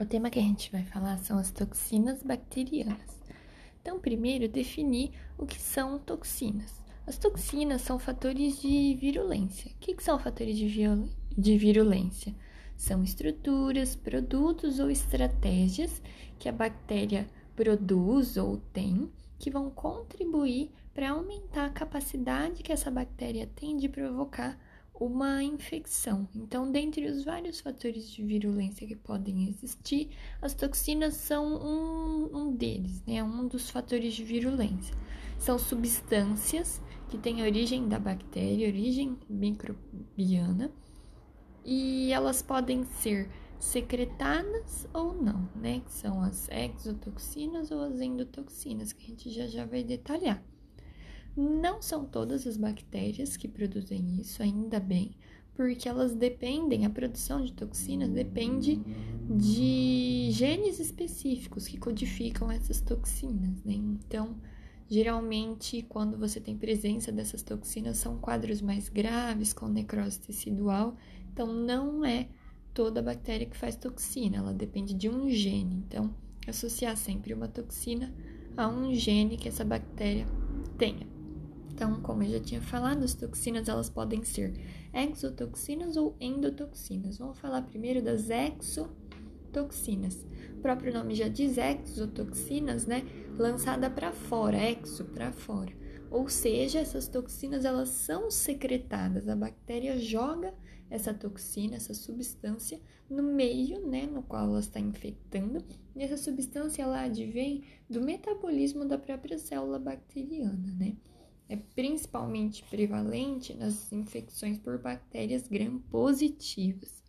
O tema que a gente vai falar são as toxinas bacterianas. Então, primeiro, definir o que são toxinas. As toxinas são fatores de virulência. O que são fatores de virulência? São estruturas, produtos ou estratégias que a bactéria produz ou tem que vão contribuir para aumentar a capacidade que essa bactéria tem de provocar uma infecção. Então, dentre os vários fatores de virulência que podem existir, as toxinas são um deles, né? Um dos fatores de virulência. São substâncias que têm origem da bactéria, origem microbiana, e elas podem ser secretadas ou não, né? Que são as exotoxinas ou as endotoxinas, que a gente já vai detalhar. Não são todas as bactérias que produzem isso, ainda bem, porque elas dependem, a produção de toxinas depende de genes específicos que codificam essas toxinas, né? Então, geralmente, quando você tem presença dessas toxinas, são quadros mais graves, com necrose tecidual, então não é toda bactéria que faz toxina, ela depende de um gene, então associar sempre uma toxina a um gene que essa bactéria tenha. Então, como eu já tinha falado, as toxinas elas podem ser exotoxinas ou endotoxinas. Vamos falar primeiro das exotoxinas. O próprio nome já diz exotoxinas, né? Lançada para fora, exo para fora. Ou seja, essas toxinas elas são secretadas. A bactéria joga essa toxina, essa substância no meio, né, no qual ela está infectando. E essa substância ela advém do metabolismo da própria célula bacteriana, né? É principalmente prevalente nas infecções por bactérias gram-positivas.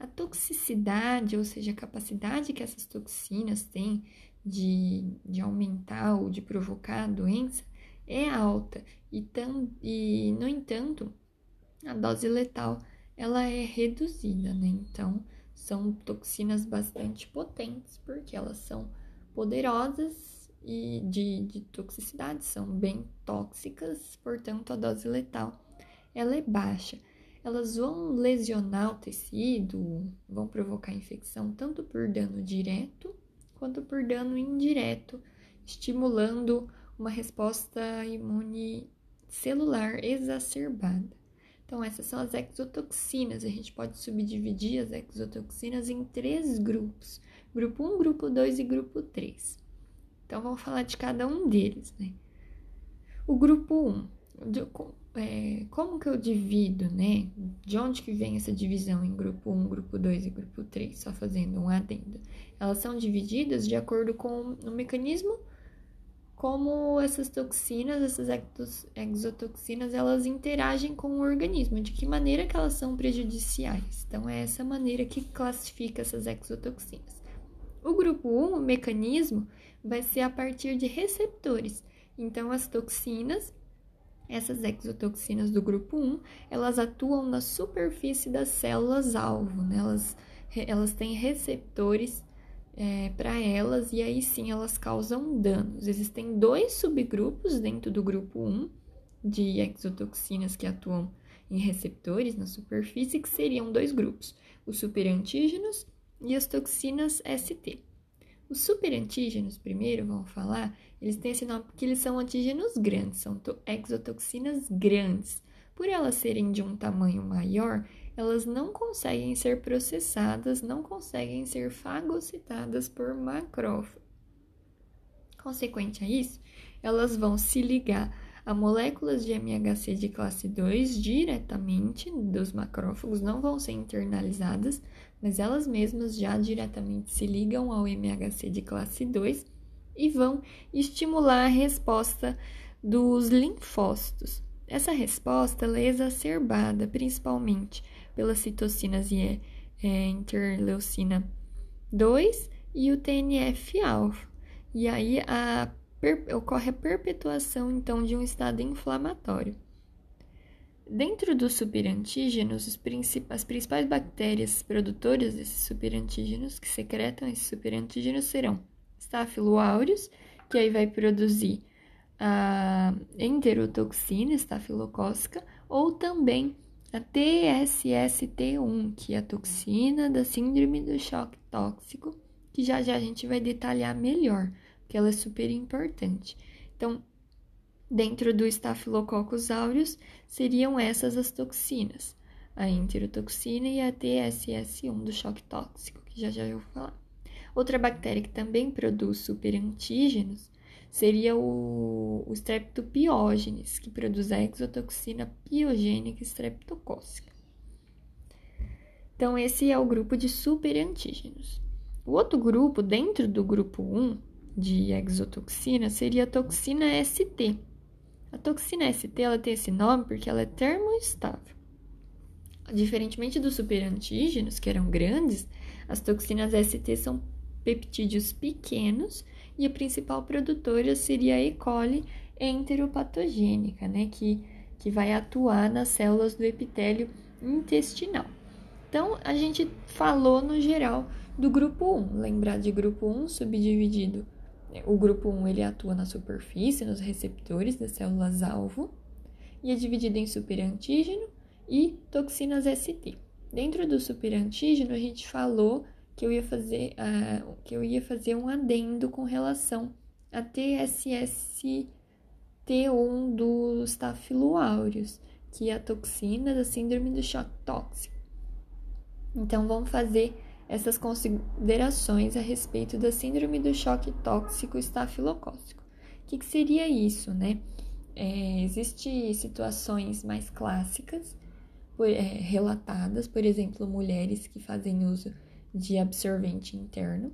A toxicidade, ou seja, a capacidade que essas toxinas têm de aumentar ou de provocar a doença, é alta. E, no entanto, a dose letal ela é reduzida, né? Então, são toxinas bastante potentes, porque elas são poderosas, e de toxicidade, são bem tóxicas, portanto, a dose letal ela é baixa. Elas vão lesionar o tecido, vão provocar infecção tanto por dano direto quanto por dano indireto, estimulando uma resposta imune celular exacerbada. Então, essas são as exotoxinas. A gente pode subdividir as exotoxinas em três grupos: grupo 1, grupo 2 e grupo 3. Então, vamos falar de cada um deles, né? O grupo 1, como que eu divido, né? De onde que vem essa divisão em grupo 1, grupo 2 e grupo 3? Só fazendo um adendo. Elas são divididas de acordo com o mecanismo como essas toxinas, essas exotoxinas, elas interagem com o organismo, de que maneira que elas são prejudiciais. Então, é essa maneira que classifica essas exotoxinas. O grupo 1, o mecanismo, vai ser a partir de receptores. Então, as toxinas, essas exotoxinas do grupo 1, elas atuam na superfície das células-alvo, né? Elas têm receptores para elas, e aí sim elas causam danos. Existem dois subgrupos dentro do grupo 1 de exotoxinas que atuam em receptores na superfície, que seriam dois grupos, os superantígenos e as toxinas ST. Os superantígenos, primeiro, vamos falar, eles têm esse nome porque eles são antígenos grandes, são exotoxinas grandes. Por elas serem de um tamanho maior, elas não conseguem ser processadas, não conseguem ser fagocitadas por macrófagos. Consequente a isso, elas vão se ligar a moléculas de MHC de classe 2 diretamente dos macrófagos, não vão ser internalizadas, mas elas mesmas já diretamente se ligam ao MHC de classe 2 e vão estimular a resposta dos linfócitos. Essa resposta ela é exacerbada principalmente pelas citocinas IE, interleucina 2 e o TNF-alfa. E aí ocorre a perpetuação então de um estado inflamatório. Dentro dos superantígenos, as principais bactérias produtoras desses superantígenos, que secretam esses superantígenos, serão Staphylococcus aureus, que aí vai produzir a enterotoxina estafilocócica, ou também A TSST-1, que é a toxina da síndrome do choque tóxico, que já já a gente vai detalhar melhor, porque ela é super importante. Então, dentro do Staphylococcus aureus, seriam essas as toxinas, a enterotoxina e a TSS-1 do choque tóxico, que já já eu vou falar. Outra bactéria que também produz superantígenos seria o Streptococcus pyogenes, que produz a exotoxina piogênica estreptocócica. Então, esse é o grupo de superantígenos. O outro grupo, dentro do grupo 1 de exotoxina, seria a toxina ST. A toxina ST ela tem esse nome porque ela é termoestável. Diferentemente dos superantígenos, que eram grandes, as toxinas ST são peptídeos pequenos, e a principal produtora seria a E. coli enteropatogênica, né, que vai atuar nas células do epitélio intestinal. Então, a gente falou no geral do grupo 1. Lembrar de grupo 1 subdividido. O grupo 1 ele atua na superfície, nos receptores das células-alvo, e é dividido em superantígeno e toxinas ST. Dentro do superantígeno, a gente falou que eu ia fazer um adendo com relação a TSST1 do Staphylo aureus, que é a toxina da síndrome do choque tóxico. Então, vamos fazer essas considerações a respeito da síndrome do choque tóxico estafilocócico. O que seria isso, né? Existem situações mais clássicas relatadas, por exemplo, mulheres que fazem uso de absorvente interno,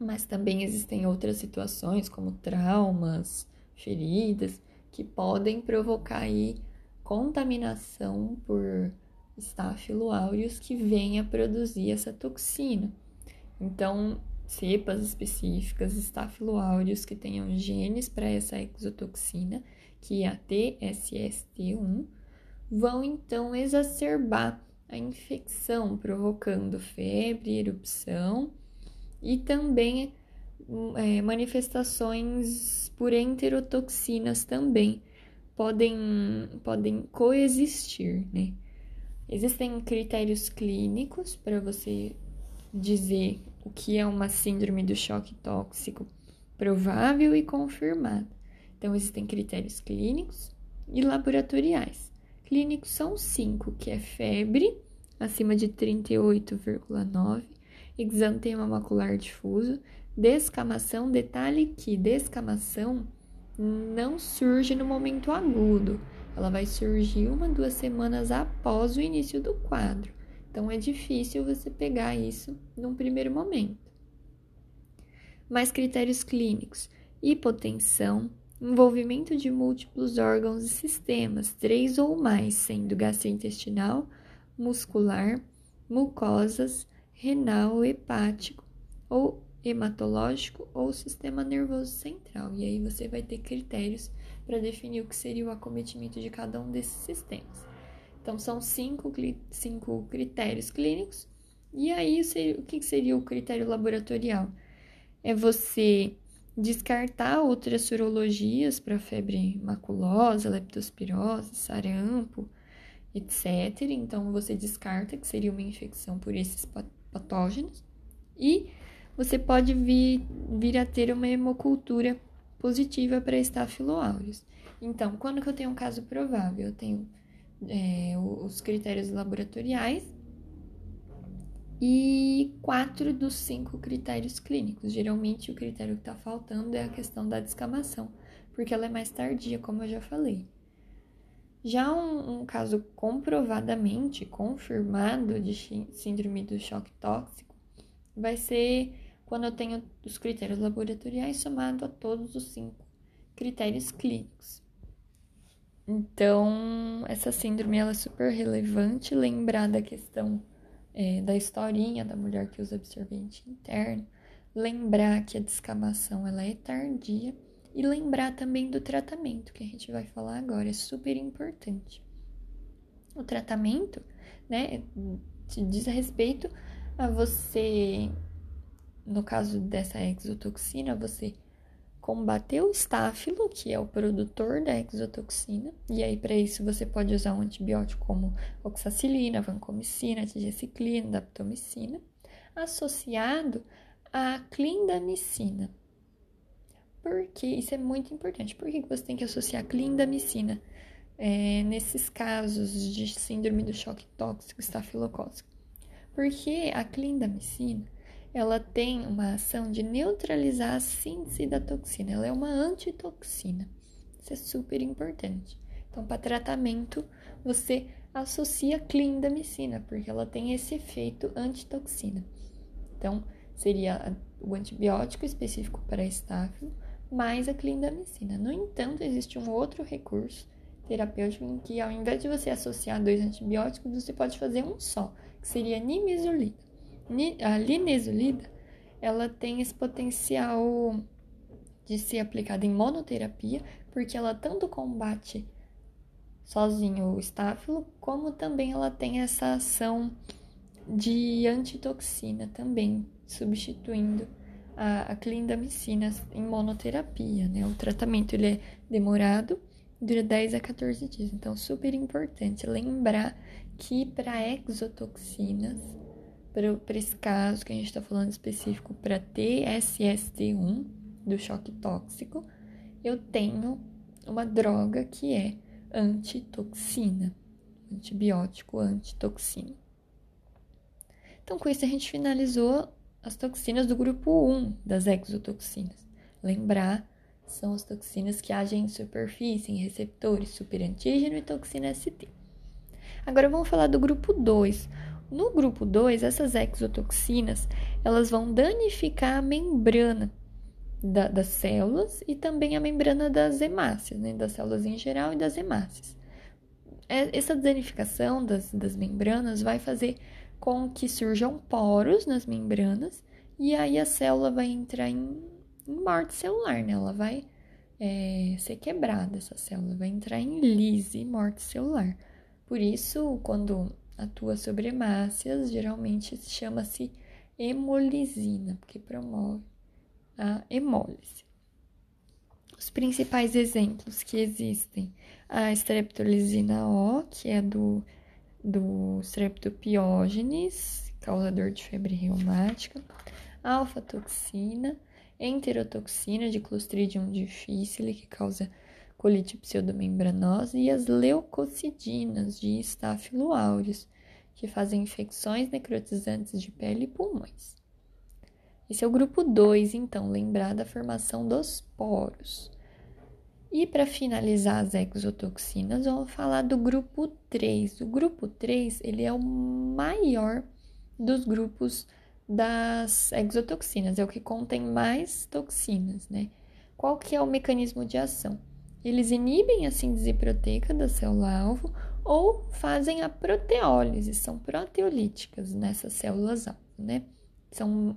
mas também existem outras situações como traumas, feridas, que podem provocar aí contaminação por Staphylo aureus que venha produzir essa toxina. Então, cepas específicas Staphylo aureus que tenham genes para essa exotoxina, que é a TSST1, vão então exacerbar a infecção, provocando febre, erupção e também manifestações por enterotoxinas também podem coexistir, né? Existem critérios clínicos para você dizer o que é uma síndrome do choque tóxico provável e confirmada. Então, existem critérios clínicos e laboratoriais. Clínicos são 5, que é febre acima de 38,9, exantema macular difuso, descamação. Detalhe que descamação não surge no momento agudo. Ela vai surgir 1-2 semanas após o início do quadro. Então, é difícil você pegar isso num primeiro momento. Mais critérios clínicos: hipotensão, envolvimento de múltiplos órgãos e sistemas, 3 ou mais, sendo gastrointestinal, muscular, mucosas, renal, hepático, ou hematológico, ou sistema nervoso central. E aí você vai ter critérios para definir o que seria o acometimento de cada um desses sistemas. Então, são 5 critérios clínicos. E aí, o que seria o critério laboratorial? É você descartar outras sorologias para febre maculosa, leptospirose, sarampo, etc. Então, você descarta que seria uma infecção por esses patógenos. E você pode vir a ter uma hemocultura positiva para Staphylo aureus. Então, quando que eu tenho um caso provável? Eu tenho os critérios laboratoriais e 4 dos 5 critérios clínicos. Geralmente, o critério que está faltando é a questão da descamação, porque ela é mais tardia, como eu já falei. Já um caso comprovadamente confirmado de síndrome do choque tóxico vai ser quando eu tenho os critérios laboratoriais somado a todos os 5 critérios clínicos. Então, essa síndrome ela é super relevante. Lembrar da questão da historinha da mulher que usa absorvente interno. Lembrar que a descamação ela é tardia. E lembrar também do tratamento, que a gente vai falar agora. É super importante. O tratamento, né, diz respeito a você, no caso dessa exotoxina, você combater o estáfilo, que é o produtor da exotoxina, e aí para isso você pode usar um antibiótico como oxacilina, vancomicina, tigeciclina, daptomicina, associado à clindamicina. Porque isso é muito importante. Por que você tem que associar clindamicina nesses casos de síndrome do choque tóxico estafilocócico? Porque a clindamicina, ela tem uma ação de neutralizar a síntese da toxina. Ela é uma antitoxina. Isso é super importante. Então, para tratamento, você associa clindamicina, porque ela tem esse efeito antitoxina. Então, seria o antibiótico específico para estáfilo, mais a clindamicina. No entanto, existe um outro recurso terapêutico em que, ao invés de você associar dois antibióticos, você pode fazer um só, que seria a nimesulida. A linezolida, ela tem esse potencial de ser aplicada em monoterapia, porque ela tanto combate sozinho o estáfilo, como também ela tem essa ação de antitoxina também, substituindo a clindamicina em monoterapia, né? O tratamento, ele é demorado, dura 10 a 14 dias, então super importante lembrar que para exotoxinas, para esse caso que a gente está falando específico para TSST-1 do choque tóxico, eu tenho uma droga que é antitoxina, antibiótico antitoxina. Então, com isso a gente finalizou as toxinas do grupo 1 das exotoxinas. Lembrar, são as toxinas que agem em superfície, em receptores, superantígeno e toxina ST. Agora vamos falar do grupo 2. No grupo 2, essas exotoxinas, elas vão danificar a membrana das células e também a membrana das hemácias, né? Das células em geral e das hemácias. Essa danificação das membranas vai fazer com que surjam poros nas membranas e aí a célula vai entrar em morte celular, né? Ela vai ser quebrada, essa célula, vai entrar em lise, morte celular. Por isso, quando atua sobre hemácias, geralmente chama-se hemolisina, porque promove a hemólise. Os principais exemplos que existem, a streptolizina O, que é do Streptococcus pyogenes, causador de febre reumática, alfatoxina, enterotoxina de Clostridium difficile, que causa colite pseudomembranosa, e as leucocidinas de Staphylo aureus, que fazem infecções necrotizantes de pele e pulmões. Esse é o grupo 2, então, lembrar da formação dos poros. E para finalizar as exotoxinas, vamos falar do grupo 3. O grupo 3, ele é o maior dos grupos das exotoxinas, é o que contém mais toxinas, né? Qual que é o mecanismo de ação? Eles inibem a síntese proteica da célula-alvo ou fazem a proteólise, são proteolíticas nessas células-alvo, né? São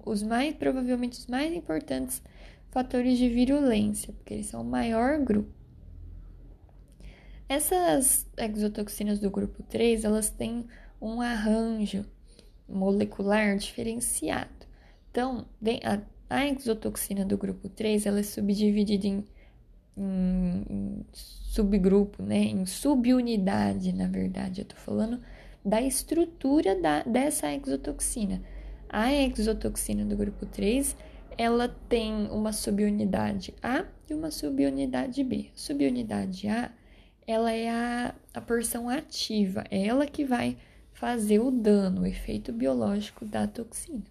provavelmente os mais importantes fatores de virulência, porque eles são o maior grupo. Essas exotoxinas do grupo 3, elas têm um arranjo molecular diferenciado. Então, a exotoxina do grupo 3, ela é subdividida em subgrupo, né? Em subunidade, na verdade. Eu tô falando da estrutura dessa exotoxina. A exotoxina do grupo 3, ela tem uma subunidade A e uma subunidade B. A subunidade A, ela é a porção ativa, é ela que vai fazer o dano, o efeito biológico da toxina.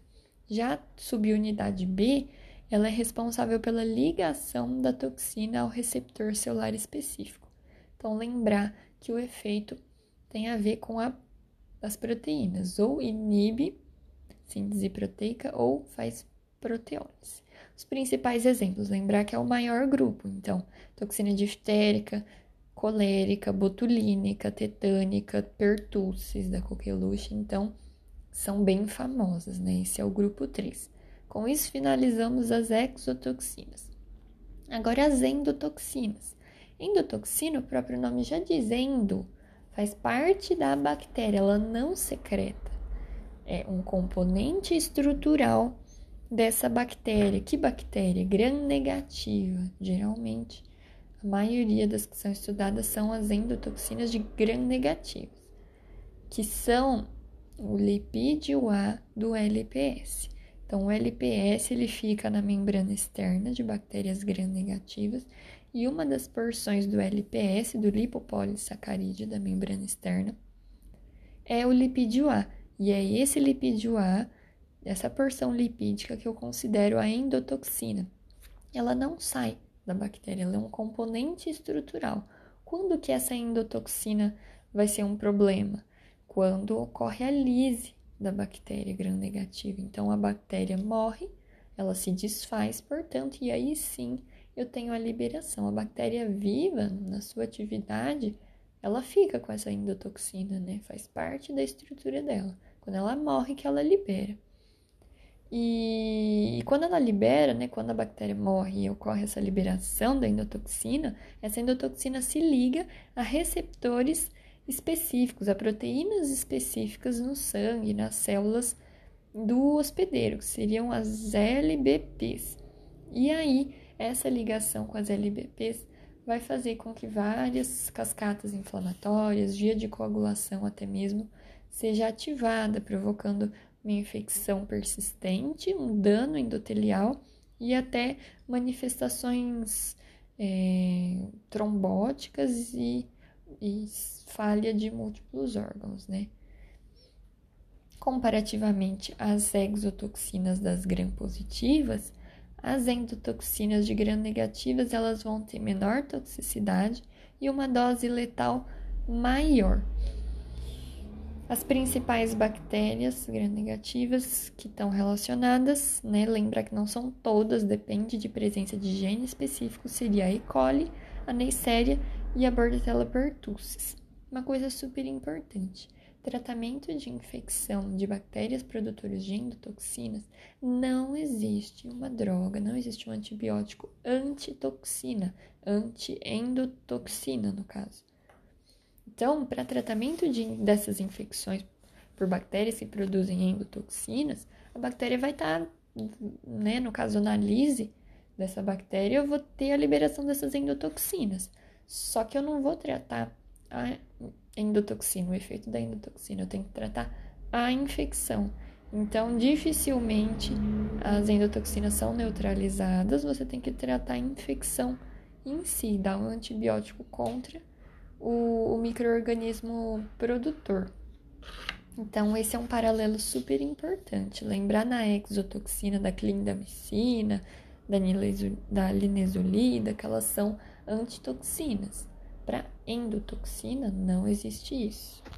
Já a subunidade B, ela é responsável pela ligação da toxina ao receptor celular específico. Então, lembrar que o efeito tem a ver com as proteínas, ou inibe síntese proteica ou faz proteólise. Os principais exemplos, lembrar que é o maior grupo, então, toxina diftérica, colérica, botulínica, tetânica, pertussis da coqueluche, então, são bem famosas, né? Esse é o grupo 3. Com isso, finalizamos as exotoxinas. Agora, as endotoxinas. Endotoxina, o próprio nome já diz, endo, faz parte da bactéria, ela não secreta. É um componente estrutural dessa bactéria. Que bactéria? Gram-negativa. Geralmente, a maioria das que são estudadas são as endotoxinas de gram-negativas, que são o lipídio A do LPS. Então, o LPS ele fica na membrana externa de bactérias gram-negativas, e uma das porções do LPS, do lipopolissacarídeo da membrana externa, é o lipídio A. E é esse lipídio A, essa porção lipídica, que eu considero a endotoxina. Ela não sai da bactéria, ela é um componente estrutural. Quando que essa endotoxina vai ser um problema? Quando ocorre a lise da bactéria gram-negativa. Então, a bactéria morre, ela se desfaz, portanto, e aí sim eu tenho a liberação. A bactéria viva, na sua atividade, ela fica com essa endotoxina, né? Faz parte da estrutura dela. Quando ela morre, que ela libera. E quando ela libera, né? Quando a bactéria morre e ocorre essa liberação da endotoxina, essa endotoxina se liga a receptores específicos, a proteínas específicas no sangue, nas células do hospedeiro, que seriam as LBPs. E aí, essa ligação com as LBPs vai fazer com que várias cascatas inflamatórias, via de coagulação até mesmo, seja ativada, provocando uma infecção persistente, um dano endotelial e até manifestações trombóticas e falha de múltiplos órgãos, né? Comparativamente às exotoxinas das gram-positivas, as endotoxinas de gram-negativas, elas vão ter menor toxicidade e uma dose letal maior. As principais bactérias gram-negativas que estão relacionadas, né, lembra que não são todas, depende de presença de gene específico, seria a E. coli, a Neisseria e a Bordetella pertussis. Uma coisa super importante: tratamento de infecção de bactérias produtoras de endotoxinas, não existe uma droga, não existe um antibiótico antitoxina, anti-endotoxina no caso. Então, para tratamento dessas infecções por bactérias que produzem endotoxinas, a bactéria vai estar, né, no caso na lise dessa bactéria, eu vou ter a liberação dessas endotoxinas, só que eu não vou tratar a endotoxina, o efeito da endotoxina, eu tenho que tratar a infecção. Então, dificilmente as endotoxinas são neutralizadas, você tem que tratar a infecção em si, dar um antibiótico contra o micro-organismo produtor. Então, esse é um paralelo super importante. Lembrar na exotoxina da clindamicina, da linezolida, que elas são antitoxinas. Para endotoxina, não existe isso.